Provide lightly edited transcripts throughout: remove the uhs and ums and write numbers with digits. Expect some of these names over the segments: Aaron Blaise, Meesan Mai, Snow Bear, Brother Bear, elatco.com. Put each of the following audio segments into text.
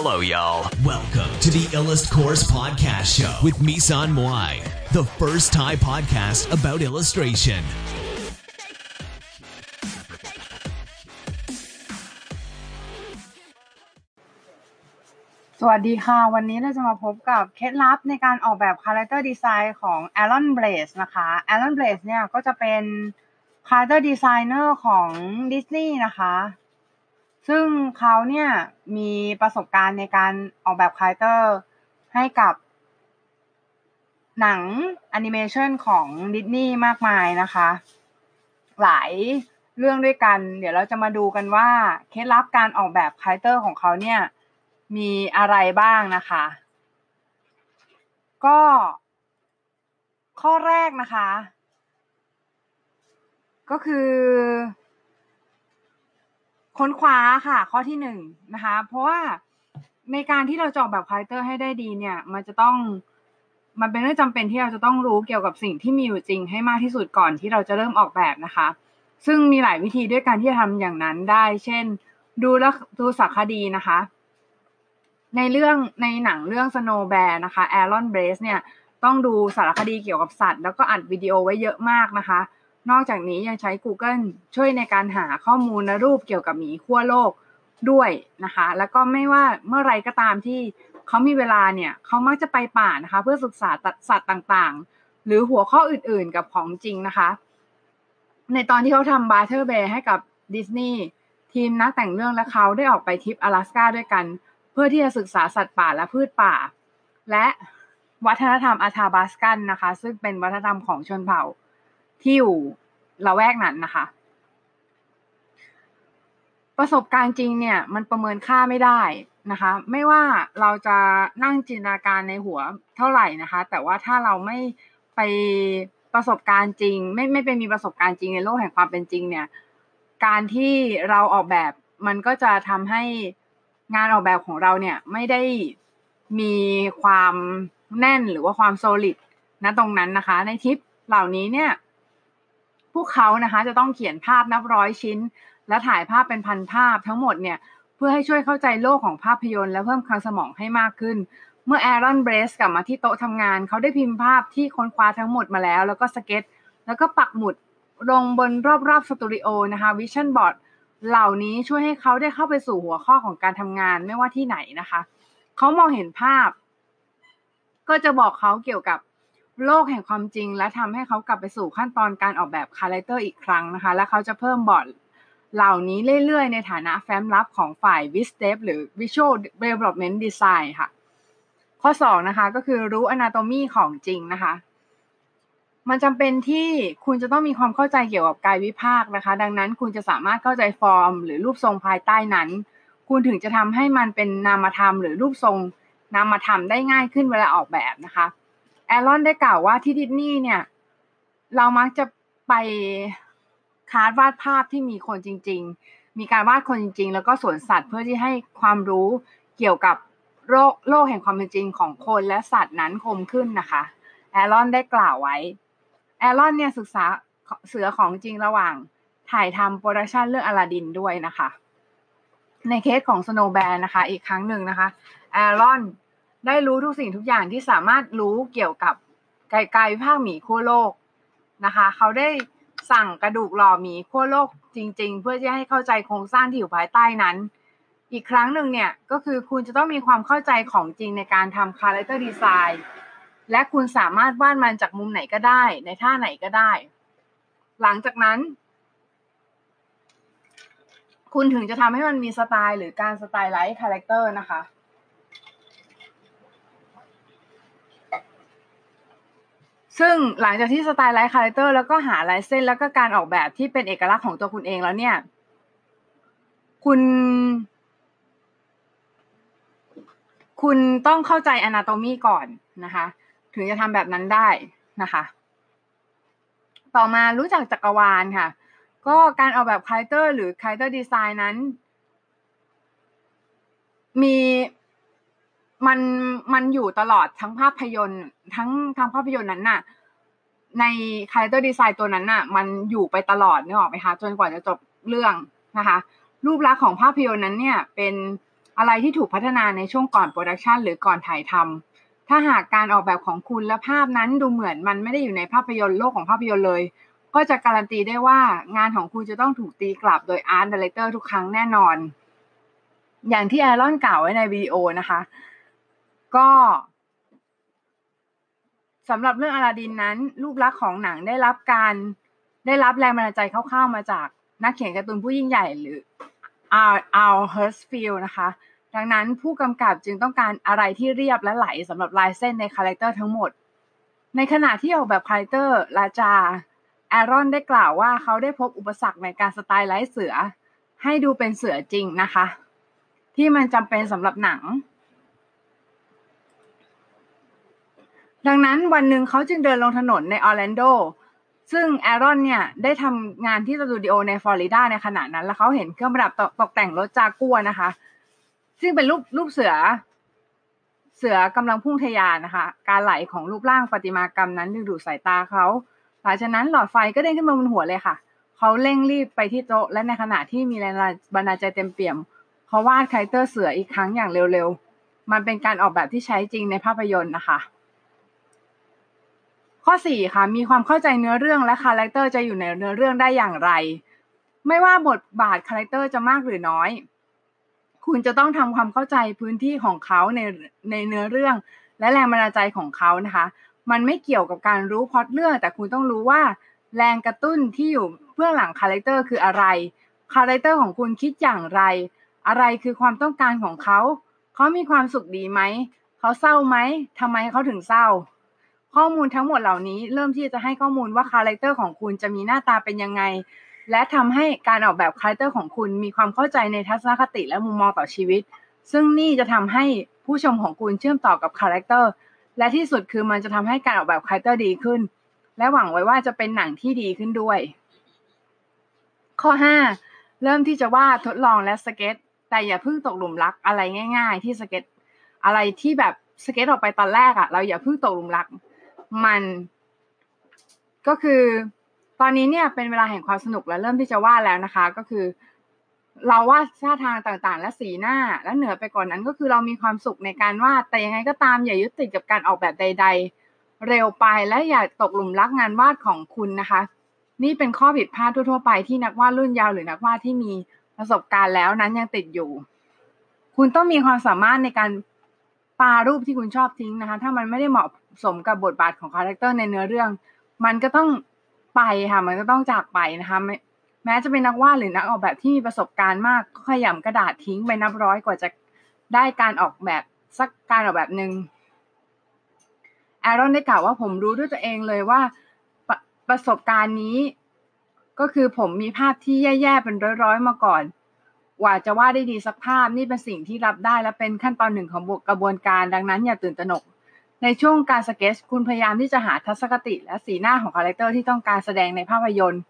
Hello, y'all. Welcome to the Illust Course Podcast Show with Meesan Mai, the first Thai podcast about illustration. สวัสดีค่ะวันนี้เราจะมาพบกับเคล็ดลับในการออกแบบคาแรคเตอร์ดีไซน์ของ Aaron Blaise นะคะ Aaron Blaise เนี่ยก็จะเป็นคาแรคเตอร์ดีไซเนอร์ของดิสนีย์นะคะซึ่งเขาเนี่ยมีประสบการณ์ในการออกแบบคาแรคเตอร์ให้กับหนังแอนิเมชันของดิสนีย์มากมายนะคะหลายเรื่องด้วยกันเดี๋ยวเราจะมาดูกันว่าเคล็ดลับการออกแบบคาแรคเตอร์ของเขาเนี่ยมีอะไรบ้างนะคะก็ข้อแรกนะคะก็คือค้นคว้าค่ะข้อที่1 นะคะเพราะว่าในการที่เราจะออกแบบคาแรคเตอร์ให้ได้ดีเนี่ยมันเป็นเรื่องจำเป็นที่เราจะต้องรู้เกี่ยวกับสิ่งที่มีอยู่จริงให้มากที่สุดก่อนที่เราจะเริ่มออกแบบนะคะซึ่งมีหลายวิธีด้วยการที่จะทำอย่างนั้นได้เช่นดูสารคดีนะคะในหนังเรื่อง Snow Bear นะคะ Aaron Blaise เนี่ยต้องดูสารคดีเกี่ยวกับสัตว์แล้วก็อัดวิดีโอไว้เยอะมากนะคะนอกจากนี้ยังใช้ Google ช่วยในการหาข้อมูลและรูปเกี่ยวกับหมีขั้วโลกด้วยนะคะแล้วก็ไม่ว่าเมื่อไรก็ตามที่เขามีเวลาเนี่ยเขามักจะไปป่านะคะเพื่อศึกษาสัตว์ต่างๆหรือหัวข้ออื่นๆกับของจริงนะคะในตอนที่เขาทำ Brother Bear ให้กับดิสนีย์ทีมนักแต่งเรื่องและเขาได้ออกไปทริป阿拉斯加ด้วยกันเพื่อที่จะศึกษาสัตว์ป่าและพืชป่าและวัฒนธรรมอาทาบาสกันนะคะซึ่งเป็นวัฒนธรรมของชนเผ่าที่อยู่ละแวกนั้นนะคะประสบการณ์จริงเนี่ยมันประเมินค่าไม่ได้นะคะไม่ว่าเราจะนั่งจินตนาการในหัวเท่าไหร่นะคะแต่ว่าถ้าเราไม่ไปประสบการณ์จริงไม่ไปมีประสบการณ์จริงในโลกแห่งความเป็นจริงเนี่ยการที่เราออกแบบมันก็จะทำให้งานออกแบบของเราเนี่ยไม่ได้มีความแน่นหรือว่าความ solid นะตรงนั้นนะคะในทิปเหล่านี้เนี่ยพวกเขานะคะจะต้องเขียนภาพนับร้อยชิ้นและถ่ายภาพเป็นพันภาพทั้งหมดเนี่ยเพื่อให้ช่วยเข้าใจโลกของภาพยนตร์และเพิ่มคลังสมองให้มากขึ้นเมื่อ Aaron Blaise กลับมาที่โต๊ะทำงานเขาได้พิมพ์ภาพที่ค้นคว้าทั้งหมดมาแล้วแล้วก็สเก็ตแล้วก็ปักหมุดลงบนรอบๆสตูดิโอนะคะวิชั่นบอร์ดเหล่านี้ช่วยให้เขาได้เข้าไปสู่หัวข้อของการทำงานไม่ว่าที่ไหนนะคะเขามองเห็นภาพก็จะบอกเขาเกี่ยวกับโลกแห่งความจริงและทำให้เขากลับไปสู่ขั้นตอนการออกแบบคาแรคเตอร์อีกครั้งนะคะและเขาจะเพิ่มบอร์ดเหล่านี้เรื่อยๆในฐานะแฟ้มลับของฝ่าย VSTEP หรือ Visual Development Design ค่ะข้อ2นะคะก็คือรู้ anatomy ของจริงนะคะมันจำเป็นที่คุณจะต้องมีความเข้าใจเกี่ยวกับกายวิภาคนะคะดังนั้นคุณจะสามารถเข้าใจฟอร์มหรือรูปทรงภายใต้นั้นคุณถึงจะทำให้มันเป็นนามธรรมหรือรูปทรงนามธรรมได้ง่ายขึ้นเวลาออกแบบนะคะแอรอนได้กล่าวว่าที่ดิสนีย์เนี่ยเรามักจะไปคาร์ดวาดภาพที่มีคนจริงๆมีการวาดคนจริงๆแล้วก็สวนสัตว์เพื่อที่ให้ความรู้เกี่ยวกับโลกแห่งความเป็นจริงของคนและสัตว์นั้นคมขึ้นนะคะแอรอนได้กล่าวไว้แอรอนเนี่ยศึกษาเสือของจริงระหว่างถ่ายทำโปรดักชันเรื่องอลาดินด้วยนะคะในเคสของ Snow Bear นะคะอีกครั้งหนึ่งนะคะแอรอนได้รู้ทุกสิ่งทุกอย่างที่สามารถรู้เกี่ยวกับกายวิภาคหมีขั้วโลกนะคะเขาได้สั่งกระดูกหล่อหมีขั้วโลกจริงๆเพื่อจะให้เข้าใจโครงสร้างที่อยู่ภายใต้นั้นอีกครั้งหนึ่งเนี่ยก็คือคุณจะต้องมีความเข้าใจของจริงในการทำคาแรคเตอร์ดีไซน์และคุณสามารถวาดมันจากมุมไหนก็ได้ในท่าไหนก็ได้หลังจากนั้นคุณถึงจะทำให้มันมีสไตล์หรือการสไตล์ไลท์คาแรคเตอร์นะคะซึ่งหลังจากที่สไตล์ไลท์คาแรคเตอร์แล้วก็หาลายเส้นแล้วก็การออกแบบที่เป็นเอกลักษณ์ของตัวคุณเองแล้วเนี่ยคุณต้องเข้าใจ anatomy ก่อนนะคะถึงจะทำแบบนั้นได้นะคะต่อมารู้จักจักรวาลค่ะก็การออกแบบคาแรคเตอร์หรือคาแรคเตอร์ดีไซน์นั้นมันอยู่ตลอดทั้งภาพยนตร์ทั้งภาพยนตร์นั้นน่ะในคาแรคเตอร์ดีไซน์ตัวนั้นน่ะมันอยู่ไปตลอดนึกออกไหมคะจนกว่าจะจบเรื่องนะคะรูปลักษณ์ของภาพยนตร์นั้นเนี่ยเป็น อะไรที่ถูกพัฒนาในช่วงก่อนโปรดักชันหรือก่อนถ่ายทำถ้าหากการออกแบบของคุณและภาพนั้นดูเหมือนมันไม่ได้อยู่ในภาพยนตร์โลกของภาพยนตร์เลยก็จะการันตีได้ว่างานของคุณจะต้องถูกตีกลับโดยอาร์ตไดเรคเตอร์ทุกครั้งแน่นอนอย่างที่แอรอนกล่าวไว้ในวิดีโอนะคะก็สำหรับเรื่องอลาดินนั้นรูปลักษณ์ของหนังได้รับแรงบันดาลใจคร่าวๆมาจากนักเขียนการ์ตูนผู้ยิ่งใหญ่หรืออาร์เฮิร์สฟิลด์นะคะดังนั้นผู้กำกับจึงต้องการอะไรที่เรียบและไหลสำหรับลายเส้นในคาแรคเตอร์ทั้งหมดในขณะที่ออกแบบคาแรคเตอร์ราจาแอรอนได้กล่าวว่าเขาได้พบอุปสรรคในการสไตล์ไลท์เสือให้ดูเป็นเสือจริงนะคะที่มันจำเป็นสำหรับหนังดังนั้นวันหนึ่งเขาจึงเดินลงถนนในออร์แลนโดซึ่งแอรอนเนี่ยได้ทำงานที่สตูดิโอในฟลอริดาในขณะนั้นแล้วเขาเห็นเครื่องประดับตกแต่งรถจากัวร์นะคะซึ่งเป็นรูปเสือกำลังพุ่งทะยานนะคะการไหลของรูปร่างประติมากรรมนั้นดึงดูดสายตาเขาหลังจากนั้นหลอดไฟก็เด้งขึ้นมาบนหัวเลยค่ะเขาเร่งรีบไปที่โต๊ะและในขณะที่มีแรงบันดาลใจเต็มเปี่ยมเขาวาดคาแรคเตอร์เสืออีกครั้งอย่างเร็วๆมันเป็นการออกแบบที่ใช้จริงในภาพยนตร์นะคะข้อ4ค่ะมีความเข้าใจเนื้อเรื่องและคาแรคเตอร์จะอยู่ในเนื้อเรื่องได้อย่างไรไม่ว่าบทบาทคาแรคเตอร์จะมากหรือน้อยคุณจะต้องทำความเข้าใจพื้นที่ของเขาในเนื้อเรื่องและแรงบันดาลใจของเขานะคะมันไม่เกี่ยวกับการรู้พล็อตเรื่องแต่คุณต้องรู้ว่าแรงกระตุ้นที่อยู่เบื้องหลังคาแรคเตอร์คืออะไรคาแรคเตอร์ของคุณคิดอย่างไรอะไรคือความต้องการของเขาเขามีความสุขดีไหมเขาเศร้าไหมทำไมเขาถึงเศร้าข้อมูลทั้งหมดเหล่านี้เริ่มที่จะให้ข้อมูลว่าคาแรคเตอร์ของคุณจะมีหน้าตาเป็นยังไงและทำให้การออกแบบคาแรคเตอร์ของคุณมีความเข้าใจในทัศนคติและมุมมองต่อชีวิตซึ่งนี่จะทำให้ผู้ชมของคุณเชื่อมต่อกับคาแรคเตอร์และที่สุดคือมันจะทำให้การออกแบบคาแรคเตอร์ดีขึ้นและหวังไว้ว่าจะเป็นหนังที่ดีขึ้นด้วยข้อ5เริ่มที่จะวาดทดลองและสเก็ตแต่อย่าเพิ่งตกหลุมรักอะไรง่ายๆที่สเก็ตอะไรที่แบบสเก็ตออกไปตอนแรกอ่ะเราอย่าเพิ่งตกหลุมรักมันก็คือตอนนี้เนี่ยเป็นเวลาแห่งความสนุกและเริ่มที่จะวาดแล้วนะคะก็คือเราวาดท่าทางต่างๆและสีหน้าและเหนือไปกว่านั้นก็คือเรามีความสุขในการวาดแต่ยังไงก็ตามอย่ายึดติดกับการออกแบบใดๆเร็วไปและอย่าตกหลุมรักงานวาดของคุณนะคะนี่เป็นข้อผิดพลาดทั่วๆไปที่นักวาดรุ่นยาวหรือนักวาดที่มีประสบการณ์แล้วนั้นยังติดอยู่คุณต้องมีความสามารถในการปารูปที่คุณชอบทิ้งนะคะถ้ามันไม่ได้เหมาะสมกับบทบาทของคาแรคเตอร์ในเนื้อเรื่องมันก็ต้องไปค่ะมันก็ต้องจากไปนะคะแม้จะเป็นนักวาดหรือนักออกแบบที่มีประสบการณ์มากก็ขยำกระดาษทิ้งไปนับร้อยกว่าจะได้การออกแบบสักการออกแบบหนึ่งแอรอนได้กล่าวว่าผมรู้ด้วยตัวเองเลยว่าประสบการณ์นี้ก็คือผมมีภาพที่แย่ๆเป็นร้อยๆมาก่อนกว่าจะวาดได้ดีสักภาพนี่เป็นสิ่งที่รับได้และเป็นขั้นตอนหนึ่งของกระบวนการดังนั้นอย่าตื่นตระหนกในช่วงการสเก็ตคุณพยายามที่จะหาทัศนคติและสีหน้าของคาแรคเตอร์ที่ต้องการแสดงในภาพยนตร์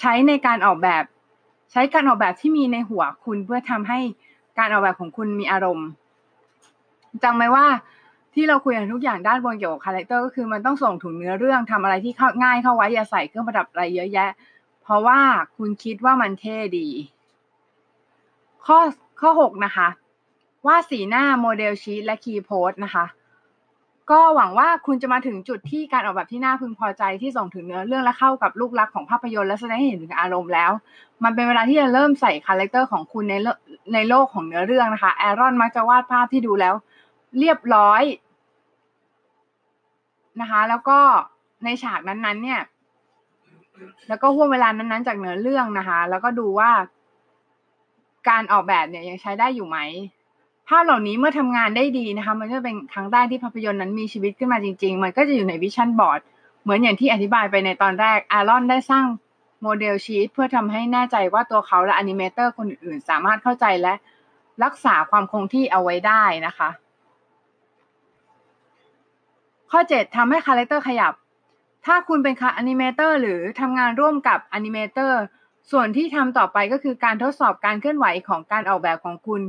ใช้การออกแบบที่มีในหัวคุณเพื่อทำให้การออกแบบของคุณมีอารมณ์จำไว้ว่าที่เราคุยกันทุกอย่างด้านบนเกี่ยวกับคาแรคเตอร์ก็คือมันต้องส่งถึงเนื้อเรื่องทำอะไรที่ง่ายเข้าไว้อย่าใส่เครื่องประดับอะไรเยอะแยะเพราะว่าคุณคิดว่ามันเท่ดีข้อ6นะคะว่าสีหน้าโมเดลชีทและคีย์โพสนะคะก็หวังว่าคุณจะมาถึงจุดที่การออกแบบที่น่าพึงพอใจที่ส่งถึงเนื้อเรื่องและเข้ากับลูกลักษณ์ของภาพยนตร์และแสดงให้เห็นถึงอารมณ์แล้วมันเป็นเวลาที่จะเริ่มใส่คาแรคเตอร์ของคุณในโลกของเนื้อเรื่องนะคะแอรอนมักจะวาดภาพที่ดูแล้วเรียบร้อยนะคะแล้วก็ในฉากนั้นๆเนี่ยแล้วก็ห่วงเวลานั้นๆจากเนื้อเรื่องนะคะแล้วก็ดูว่าการออกแบบเนี่ยยังใช้ได้อยู่ไหมภาพเหล่านี้เมื่อทำงานได้ดีนะคะมันก็เป็นครั้งแรกที่ภาพยนตร์นั้นมีชีวิตขึ้นมาจริงๆมันก็จะอยู่ในวิชั่นบอร์ดเหมือนอย่างที่อธิบายไปในตอนแรกแอรอนได้สร้างโมเดลชีทเพื่อทำให้แน่ใจว่าตัวเขาและแอนิเมเตอร์คนอื่นๆสามารถเข้าใจและรักษาความคงที่เอาไว้ได้นะคะข้อ7ทำให้คาแรคเตอร์ขยับถ้าคุณเป็นแอนิเมเตอร์หรือทำงานร่วมกับแอนิเมเตอร์ส่วนที่ทำต่อไปก็คือการทดสอบการเคลื่อนไหวของการออกแบบของคุณ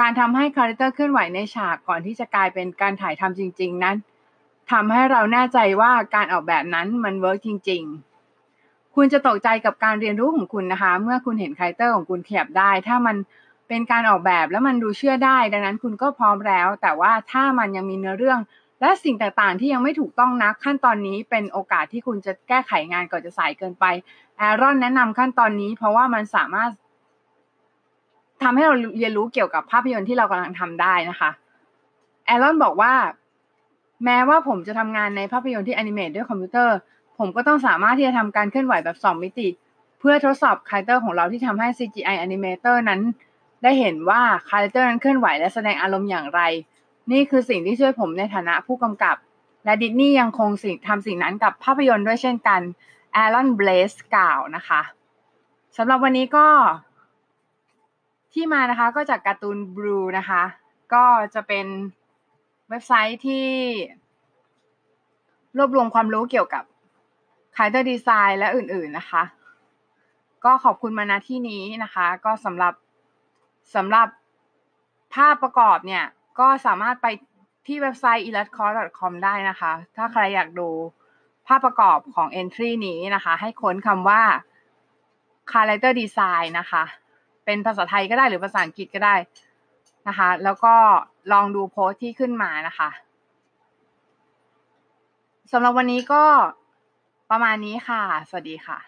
การทำให้คาแรคเตอร์เคลื่อนไหวในฉากก่อนที่จะกลายเป็นการถ่ายทำจริงๆนั้นทำให้เราแน่ใจว่าการออกแบบนั้นมันเวิร์กจริงๆคุณจะตกใจกับการเรียนรู้ของคุณนะคะเมื่อคุณเห็นคาแรคเตอร์ของคุณขยับได้ถ้ามัน เป็นการออกแบบแล้วมันดูเชื่อได้ดังนั้นคุณก็พร้อมแล้วแต่ว่าถ้ามันยังมีเนื้อเรื่องและสิ่งต่างๆที่ยังไม่ถูกต้องนักขั้นตอนนี้เป็นโอกาสที่คุณจะแก้ไขงานก่อนจะสายเกินไปAaronแนะนำขั้นตอนนี้เพราะว่ามันสามารถทำให้เราเรียนรู้เกี่ยวกับภาพยนตร์ที่เรากำลังทำได้นะคะAaronบอกว่าแม้ว่าผมจะทำงานในภาพยนตร์ที่แอนิเมตด้วยคอมพิวเตอร์ผมก็ต้องสามารถที่จะทำการเคลื่อนไหวแบบ2มิติเพื่อทดสอบคาแรคเตอร์ของเราที่ทำให้ CGI Animator นั้นได้เห็นว่าคาแรคเตอร์นั้นเคลื่อนไหวและแสดงอารมณ์อย่างไรนี่คือสิ่งที่ช่วยผมในฐานะผู้กำกับและดิสนีย์ยังคงทำสิ่งนั้นกับภาพยนตร์ด้วยเช่นกัน Aaron Blaise กล่าวนะคะสำหรับวันนี้ก็ที่มานะคะก็จากการ์ตูน Blue นะคะก็จะเป็นเว็บไซต์ที่รวบรวมความรู้เกี่ยวกับคาแรคเตอร์ดีไซน์และอื่นๆนะคะก็ขอบคุณมาณที่นี้นะคะก็สำหรับภาพประกอบเนี่ยก็สามารถไปที่เว็บไซต์ elatco.com ได้นะคะถ้าใครอยากดูภาพประกอบของ entry นี้นะคะให้ค้นคำว่า character design นะคะเป็นภาษาไทยก็ได้หรือภาษาอังกฤษก็ได้นะคะแล้วก็ลองดูโพสที่ขึ้นมานะคะสำหรับวันนี้ก็ประมาณนี้ค่ะสวัสดีค่ะ